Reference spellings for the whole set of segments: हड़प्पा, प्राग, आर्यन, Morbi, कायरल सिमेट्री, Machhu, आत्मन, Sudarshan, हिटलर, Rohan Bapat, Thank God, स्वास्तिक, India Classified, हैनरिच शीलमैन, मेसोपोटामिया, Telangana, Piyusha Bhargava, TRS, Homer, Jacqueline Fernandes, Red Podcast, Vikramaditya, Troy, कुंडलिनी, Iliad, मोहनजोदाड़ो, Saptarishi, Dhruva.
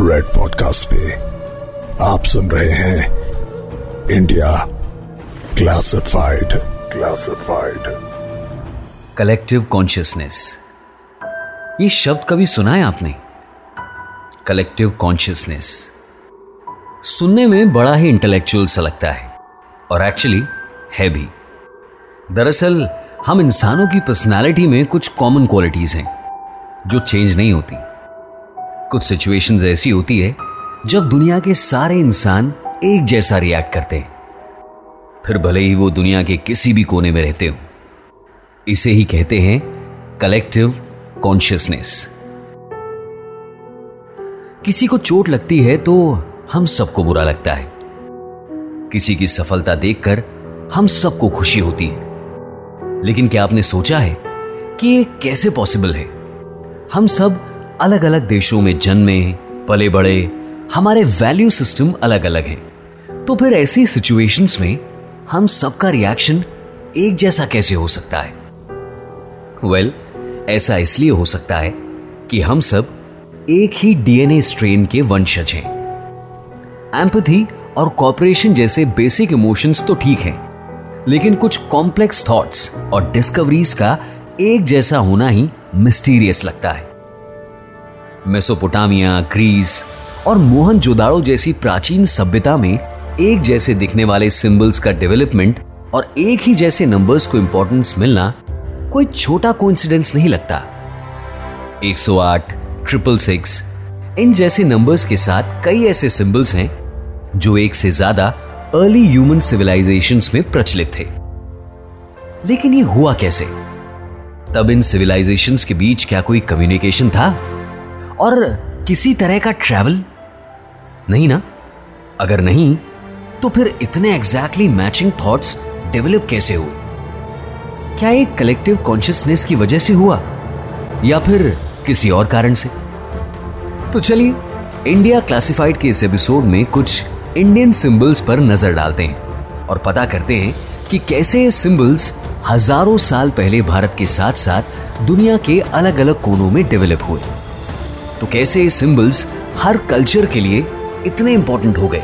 Red podcast पे आप सुन रहे हैं इंडिया क्लासिफाइड। कलेक्टिव कॉन्शियसनेस, ये शब्द कभी सुना है आपने? कलेक्टिव कॉन्शियसनेस सुनने में बड़ा ही इंटेलेक्चुअल सा लगता है, और एक्चुअली है भी। दरअसल हम इंसानों की पर्सनालिटी में कुछ कॉमन क्वालिटीज हैं जो चेंज नहीं होती। कुछ सिचुएशंस ऐसी होती है जब दुनिया के सारे इंसान एक जैसा रिएक्ट करते हैं, फिर भले ही वो दुनिया के किसी भी कोने में रहते हो। इसे ही कहते हैं कलेक्टिव कॉन्शियसनेस। किसी को चोट लगती है तो हम सबको बुरा लगता है, किसी की सफलता देखकर हम सबको खुशी होती है। लेकिन क्या आपने सोचा है कि ये कैसे पॉसिबल है? हम सब अलग अलग देशों में जन्मे पले बड़े, हमारे वैल्यू सिस्टम अलग अलग है, तो फिर ऐसी सिचुएशंस में हम सबका रिएक्शन एक जैसा कैसे हो सकता है? ऐसा इसलिए हो सकता है कि हम सब एक ही डीएनए स्ट्रेन के वंशज हैं। एम्पैथी और कोऑपरेशन जैसे बेसिक इमोशंस तो ठीक हैं, लेकिन कुछ कॉम्प्लेक्स थॉट्स और डिस्कवरीज का एक जैसा होना ही मिस्टीरियस लगता है। मेसोपोटामिया, ग्रीस और मोहनजोदाड़ो जैसी प्राचीन सभ्यता में एक जैसे दिखने वाले सिंबल्स का डेवलपमेंट और एक ही जैसे नंबर्स को इंपॉर्टेंस मिलना कोई छोटा कोइंसिडेंस नहीं लगता। 108, 666 इन जैसे नंबर्स के साथ कई ऐसे सिंबल्स हैं जो एक से ज्यादा अर्ली ह्यूमन सिविलाइजेशंस में प्रचलित थे। लेकिन ये हुआ कैसे? तब इन सिविलाइजेशंस के बीच क्या कोई कम्युनिकेशन था और किसी तरह का ट्रैवल? नहीं ना। अगर नहीं तो फिर इतने एग्जैक्टली मैचिंग थॉट्स डेवलप कैसे हुए? क्या एक कलेक्टिव कॉन्शियसनेस की वजह से हुआ या फिर किसी और कारण से? तो चलिए इंडिया क्लासिफाइड के इस एपिसोड में कुछ इंडियन सिंबल्स पर नजर डालते हैं और पता करते हैं कि कैसे ये सिंबल्स हजारों साल पहले भारत के साथ साथ दुनिया के अलग अलग कोनों में डेवलप हुए। तो कैसे ये सिंबल्स हर कल्चर के लिए इतने इंपॉर्टेंट हो गए?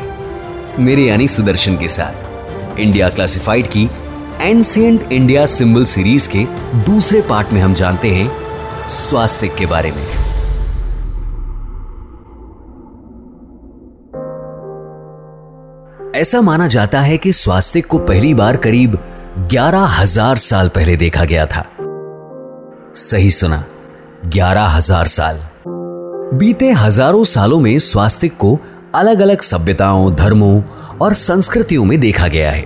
मेरे यानी सुदर्शन के साथ इंडिया क्लासिफाइड की एंशिएंट इंडिया सिंबल सीरीज के दूसरे पार्ट में हम जानते हैं स्वास्थ्य के बारे में। ऐसा माना जाता है कि स्वास्थ्य को पहली बार करीब 11,000 साल पहले देखा गया था। सही सुना, 11,000 साल। बीते हजारों सालों में स्वास्थ्य को अलग अलग सभ्यताओं, धर्मों और संस्कृतियों में देखा गया है।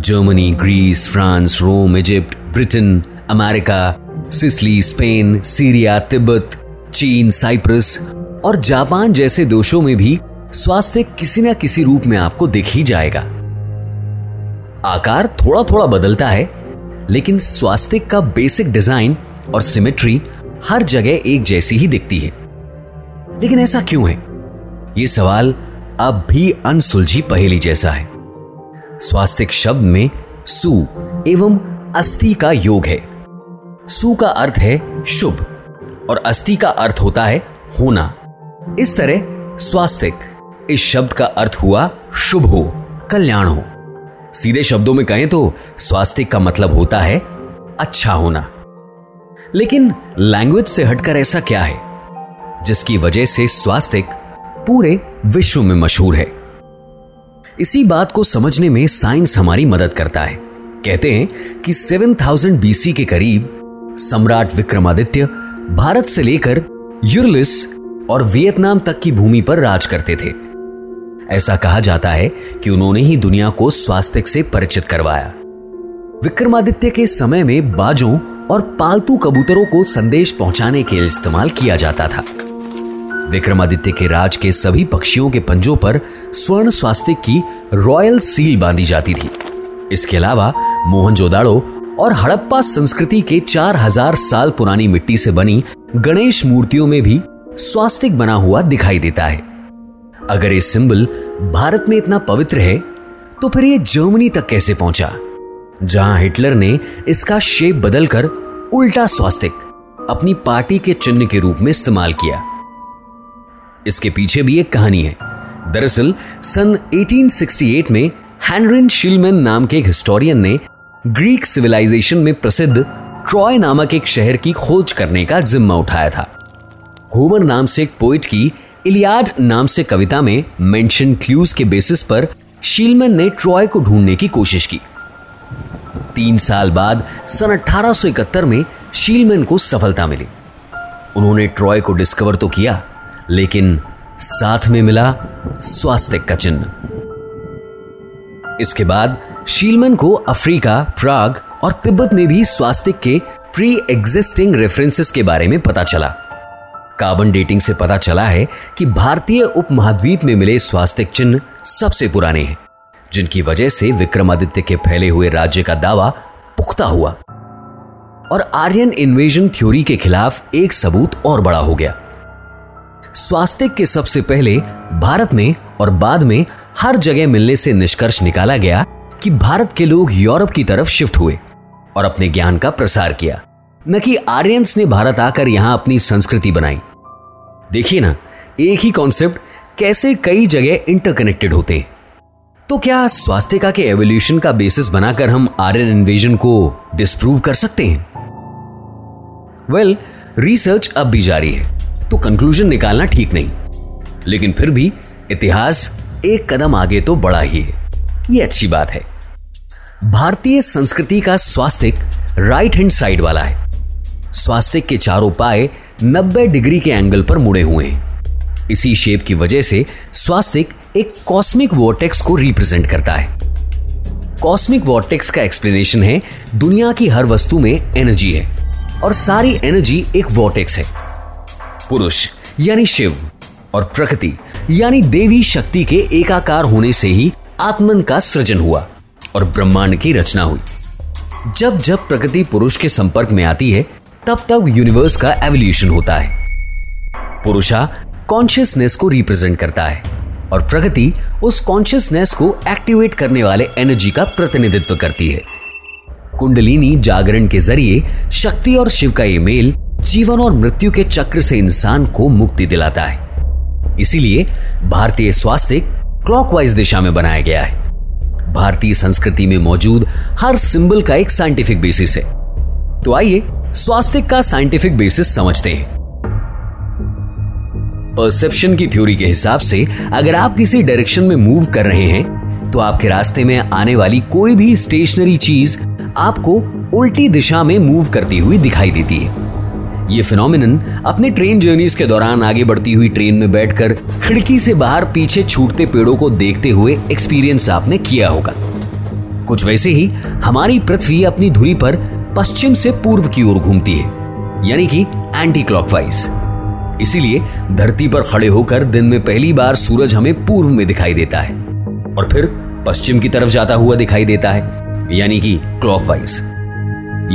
Germany, Greece, France, Rome, Egypt, Britain, America, Sicily, Spain, Syria, Tibet, चीन, साइप्रस और जापान जैसे देशों में भी स्वास्थ्य किसी ना किसी रूप में आपको दिख ही जाएगा। आकार थोड़ा थोड़ा बदलता है, लेकिन स्वास्थ्य का बेसिक डिजाइन और सिमेट्री हर जगह एक जैसी ही दिखती है। लेकिन ऐसा क्यों है? यह सवाल अब भी अनसुलझी पहेली जैसा है। स्वास्थ्य शब्द में सु एवं अस्ति का योग है। सु का अर्थ है शुभ और अस्ति का अर्थ होता है होना। इस तरह स्वास्थ्य इस शब्द का अर्थ हुआ शुभ हो, कल्याण हो। सीधे शब्दों में कहें तो स्वास्थ्य का मतलब होता है अच्छा होना। लेकिन लैंग्वेज से हटकर ऐसा क्या है जिसकी वजह से स्वास्थ्य पूरे विश्व में मशहूर है? इसी बात को समझने में साइंस हमारी मदद करता है। कहते हैं कि 7000 बीसी के करीब सम्राट विक्रमादित्य भारत से लेकर यूरलिस और वियतनाम तक की भूमि पर राज करते थे। ऐसा कहा जाता है कि उन्होंने ही दुनिया को स्वास्थ्य से परिचित करवाया। विक्रमादित्य के समय में बाजों और पालतू कबूतरों को संदेश पहुंचाने के लिए इस्तेमाल किया जाता था। विक्रमादित्य के राज के सभी पक्षियों के पंजों पर स्वर्ण स्वास्तिक की रॉयल सील बांधी जाती थी। इसके अलावा मोहनजोदाड़ो और हड़प्पा संस्कृति के 4000 साल पुरानी मिट्टी से बनी गणेश मूर्तियों में भी स्वास्तिक बना हुआ दिखाई देता है। अगर ये सिंबल भारत में इतना पवित्र है तो फिर ये जर्मनी तक कैसे पहुंचा, जहां हिटलर ने इसका शेप बदलकर उल्टा स्वास्तिक अपनी पार्टी के चिन्ह के रूप में इस्तेमाल किया? इसके पीछे भी एक कहानी है। दरअसल सन 1868 में हैनरिच शीलमैन नाम के एक हिस्टोरियन ने ग्रीक सिविलाइजेशन में प्रसिद्ध ट्रॉय नामक एक शहर की खोज करने का जिम्मा उठाया था। होमर नाम से एक पोइट की इलियाड नाम से कविता में मेंशन क्लूज के बेसिस पर शीलमैन ने ट्रॉय को ढूंढने की कोशिश की। 3 साल बाद सन 1871 में शीलमैन को सफलता मिली। उन्होंने ट्रॉय को डिस्कवर तो किया, लेकिन साथ में मिला स्वास्तिक का चिन्ह। इसके बाद शीलमैन को अफ्रीका, प्राग और तिब्बत में भी स्वास्तिक के प्री एग्जिस्टिंग रेफरेंसेस के बारे में पता चला। कार्बन डेटिंग से पता चला है कि भारतीय उपमहाद्वीप में मिले स्वास्तिक चिन्ह सबसे पुराने हैं, जिनकी वजह से विक्रमादित्य के फैले हुए राज्य का दावा पुख्ता हुआ और आर्यन इन्वेजन थ्योरी के खिलाफ एक सबूत और बड़ा हो गया। स्वास्तिक के सबसे पहले भारत में और बाद में हर जगह मिलने से निष्कर्ष निकाला गया कि भारत के लोग यूरोप की तरफ शिफ्ट हुए और अपने ज्ञान का प्रसार किया, न कि आर्यंस ने भारत आकर यहां अपनी संस्कृति बनाई। देखिए ना, एक ही कॉन्सेप्ट कैसे कई जगह इंटरकनेक्टेड होते हैं। तो क्या स्वास्तिका के एवोल्यूशन का बेसिस बनाकर हम आर्यन इन्वेजन को डिस्प्रूव कर सकते हैं? वेल, रिसर्च अब भी जारी है, तो कंक्लूजन निकालना ठीक नहीं, लेकिन फिर भी इतिहास एक कदम आगे तो बढ़ा ही है, ये अच्छी बात है। भारतीय संस्कृति का स्वास्तिक राइट हैंड साइड वाला है। स्वास्तिक के चारों पाए 90 डिग्री के एंगल पर मुड़े हुए हैं। इसी शेप की वजह से स्वास्तिक एक कॉस्मिक वॉर्टेक्स को रिप्रेजेंट करता है। कॉस्मिक वॉर्टेक्स का एक्सप्लेनेशन है दुनिया की हर वस्तु में एनर्जी है और सारी एनर्जी एक वॉर्टेक्स है। पुरुष यानी शिव और प्रकृति यानी देवी शक्ति के एकाकार होने से ही आत्मन का सृजन हुआ और ब्रह्मांड की रचना हुई। जब जब प्रकृति पुरुष के संपर्क में आती है, तब तब यूनिवर्स का एवोल्यूशन होता है। पुरुषा कॉन्शियसनेस को रिप्रेजेंट करता है और प्रकृति उस कॉन्शियसनेस को एक्टिवेट करने वाले एनर्जी का प्रतिनिधित्व करती है। कुंडलिनी जागरण के जरिए शक्ति और शिव का ये मेल जीवन और मृत्यु के चक्र से इंसान को मुक्ति दिलाता है। इसीलिए भारतीय स्वास्तिक क्लॉकवाइज दिशा में बनाया गया है। भारतीय संस्कृति में मौजूद हर सिंबल का एक साइंटिफिक बेसिस है। तो आइए स्वास्तिक का साइंटिफिक बेसिस समझते हैं। परसेप्शन की थ्योरी के हिसाब से अगर आप किसी डायरेक्शन में मूव कर रहे हैं, तो आपके रास्ते में आने वाली कोई भी स्टेशनरी चीज आपको उल्टी दिशा में मूव करती हुई दिखाई देती है। ये फिनोमिनन अपने ट्रेन जर्नीज के दौरान आगे बढ़ती हुई ट्रेन में बैठकर खिड़की से बाहर पीछे छूटते पेड़ों को देखते हुए एक्सपीरियंस आपने किया होगा। कुछ वैसे ही हमारी पृथ्वी अपनी धुरी पर पश्चिम से पूर्व की ओर घूमती है, यानी कि एंटी क्लॉकवाइज। इसीलिए धरती पर खड़े होकर दिन में पहली बार सूरज हमें पूर्व में दिखाई देता है और फिर पश्चिम की तरफ जाता हुआ दिखाई देता है, यानी कि क्लॉकवाइज।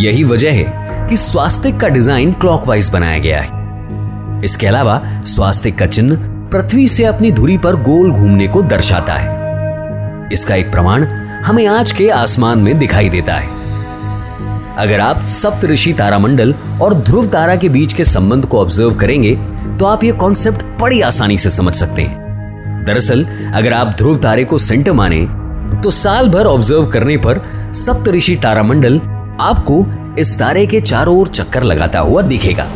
यही वजह है कि स्वास्तिक का डिजाइन क्लॉकवाइज बनाया गया है। इसके अलावा स्वास्तिक का चिन्ह पृथ्वी से अपनी धुरी पर गोल घूमने को दर्शाता है। इसका एक प्रमाण हमें आज के आसमान में दिखाई देता है। अगर आप सप्तऋषि तारामंडल और ध्रुव तारा के बीच के संबंध को ऑब्जर्व करेंगे, तो आप ये कॉन्सेप्ट बड़ी आसानी से समझ सकते हैं। दरअसल अगर आप ध्रुव तारे को सेंटर माने, तो साल भर ऑब्जर्व करने पर सप्तऋषि तारामंडल आपको इस तारे के चारों ओर चक्कर लगाता हुआ दिखेगा।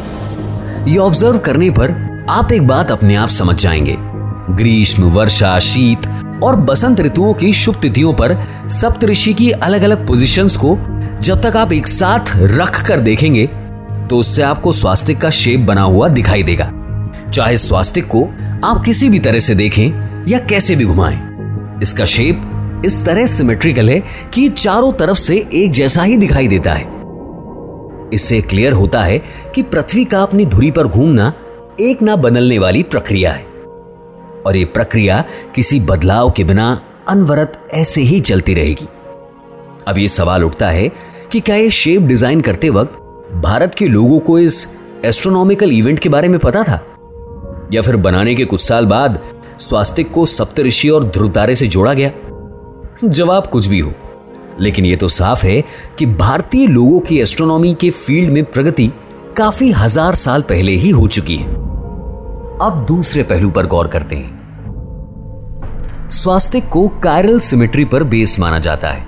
ये ऑब्जर्व करने पर आप एक बात अपने आप समझ जाएंगे। ग्रीष्म, वर्षा, शीत और बसंत ऋतुओं की शुभ तिथियों पर सप्तऋषि की अलग अलग पोजीशंस को जब तक आप एक साथ रख कर देखेंगे, तो उससे आपको स्वास्तिक का शेप बना हुआ दिखाई देगा। चाहे स्वास्तिक को आप किसी भी तरह से देखें या कैसे भी घुमाएं, इसका शेप इस तरह सिमेट्रिकल है कि चारों तरफ से एक जैसा ही दिखाई देता है। इससे क्लियर होता है कि पृथ्वी का अपनी धुरी पर घूमना एक ना बदलने वाली प्रक्रिया है और ये प्रक्रिया किसी बदलाव के बिना अनवरत ऐसे ही चलती रहेगी। अब ये सवाल उठता है कि क्या ये शेप डिजाइन करते वक्त भारत के लोगों को इस एस्ट्रोनॉमिकल इवेंट के बारे में पता था, या फिर बनाने के कुछ साल बाद स्वास्तिक को सप्तऋषि और ध्रुव तारे से जोड़ा गया? जवाब कुछ भी हो, लेकिन यह तो साफ है कि भारतीय लोगों की एस्ट्रोनॉमी के फील्ड में प्रगति काफी हजार साल पहले ही हो चुकी है। अब दूसरे पहलू पर गौर करते हैं। स्वास्थ्य को कायरल सिमेट्री पर बेस माना जाता है।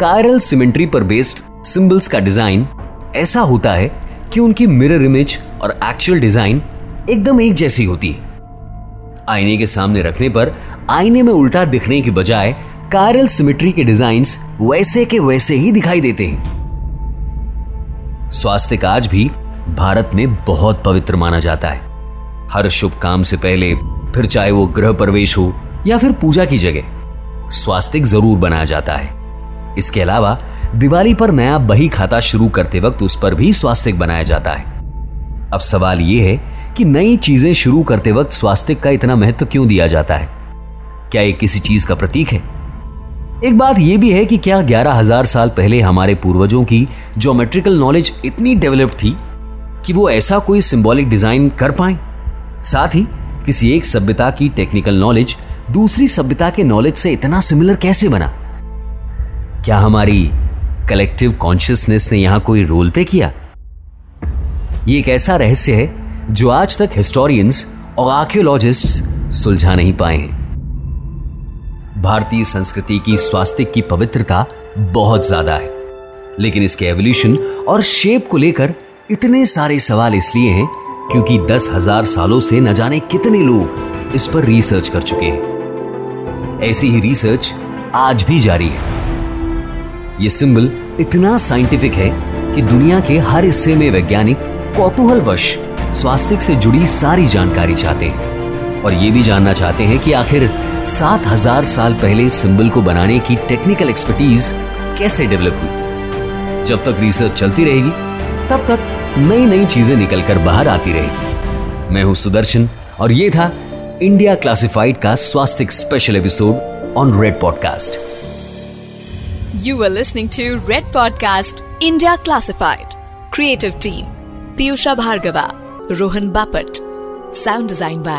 कायरल सिमेट्री पर बेस्ड सिंबल्स का डिजाइन ऐसा होता है कि उनकी मिरर इमेज और एक्चुअल डिजाइन एकदम एक जैसी होती है। आईने के सामने रखने पर आईने में उल्टा दिखने के बजाय कायरल सिमेट्री के डिजाइन्स वैसे के वैसे ही दिखाई देते हैं। स्वास्थ्य का आज भी भारत में बहुत पवित्र माना जाता है। हर शुभ काम से पहले, फिर चाहे वो गृह प्रवेश हो या फिर पूजा की जगह, स्वास्तिक जरूर बनाया जाता है। इसके अलावा दिवाली पर नया बही खाता शुरू करते वक्त उस पर भी स्वास्तिक बनाया जाता है। अब सवाल यह है कि नई चीजें शुरू करते वक्त स्वास्तिक का इतना महत्व क्यों दिया जाता है? क्या ये किसी चीज का प्रतीक है? एक बात यह भी है कि क्या 11,000 साल पहले हमारे पूर्वजों की ज्योमेट्रिकल नॉलेज इतनी डेवलप्ड थी कि वो ऐसा कोई सिंबॉलिक डिजाइन कर पाए? साथ ही किसी एक सभ्यता की टेक्निकल नॉलेज दूसरी सभ्यता के नॉलेज से इतना सिमिलर कैसे बना? क्या हमारी कलेक्टिव कॉन्शियसनेस ने यहां कोई रोल प्ले किया? ये एक ऐसा रहस्य है जो आज तक हिस्टोरियंस और आर्कियोलॉजिस्ट्स सुलझा नहीं पाए हैं। भारतीय संस्कृति की स्वास्तिक की पवित्रता बहुत ज्यादा है, लेकिन इसके एवोल्यूशन और शेप को लेकर इतने सारे सवाल इसलिए हैं क्योंकि 10,000 सालों से न जाने कितने लोग इस पर रिसर्च कर चुके हैं। ऐसी ही रिसर्च आज भी जारी है। यह सिंबल इतना साइंटिफिक है कि दुनिया के हर हिस्से में वैज्ञानिक कौतूहलवश स्वास्थ्य से जुड़ी सारी जानकारी चाहते हैं और ये भी जानना चाहते हैं कि आखिर 7,000 साल पहले सिंबल को बनाने की टेक्निकल एक्सपर्टीज कैसे डेवलप हुई। जब तक रिसर्च चलती रहेगी तब तक नई नई चीजें निकलकर बाहर आती रहेगी। मैं हूं सुदर्शन और ये था इंडिया क्लासिफाइड का स्वास्थ्य special episode on red podcast. You are listening to Red Podcast, India Classified. Creative Team, Piyusha Bhargava, Rohan Bapat. Sound Design by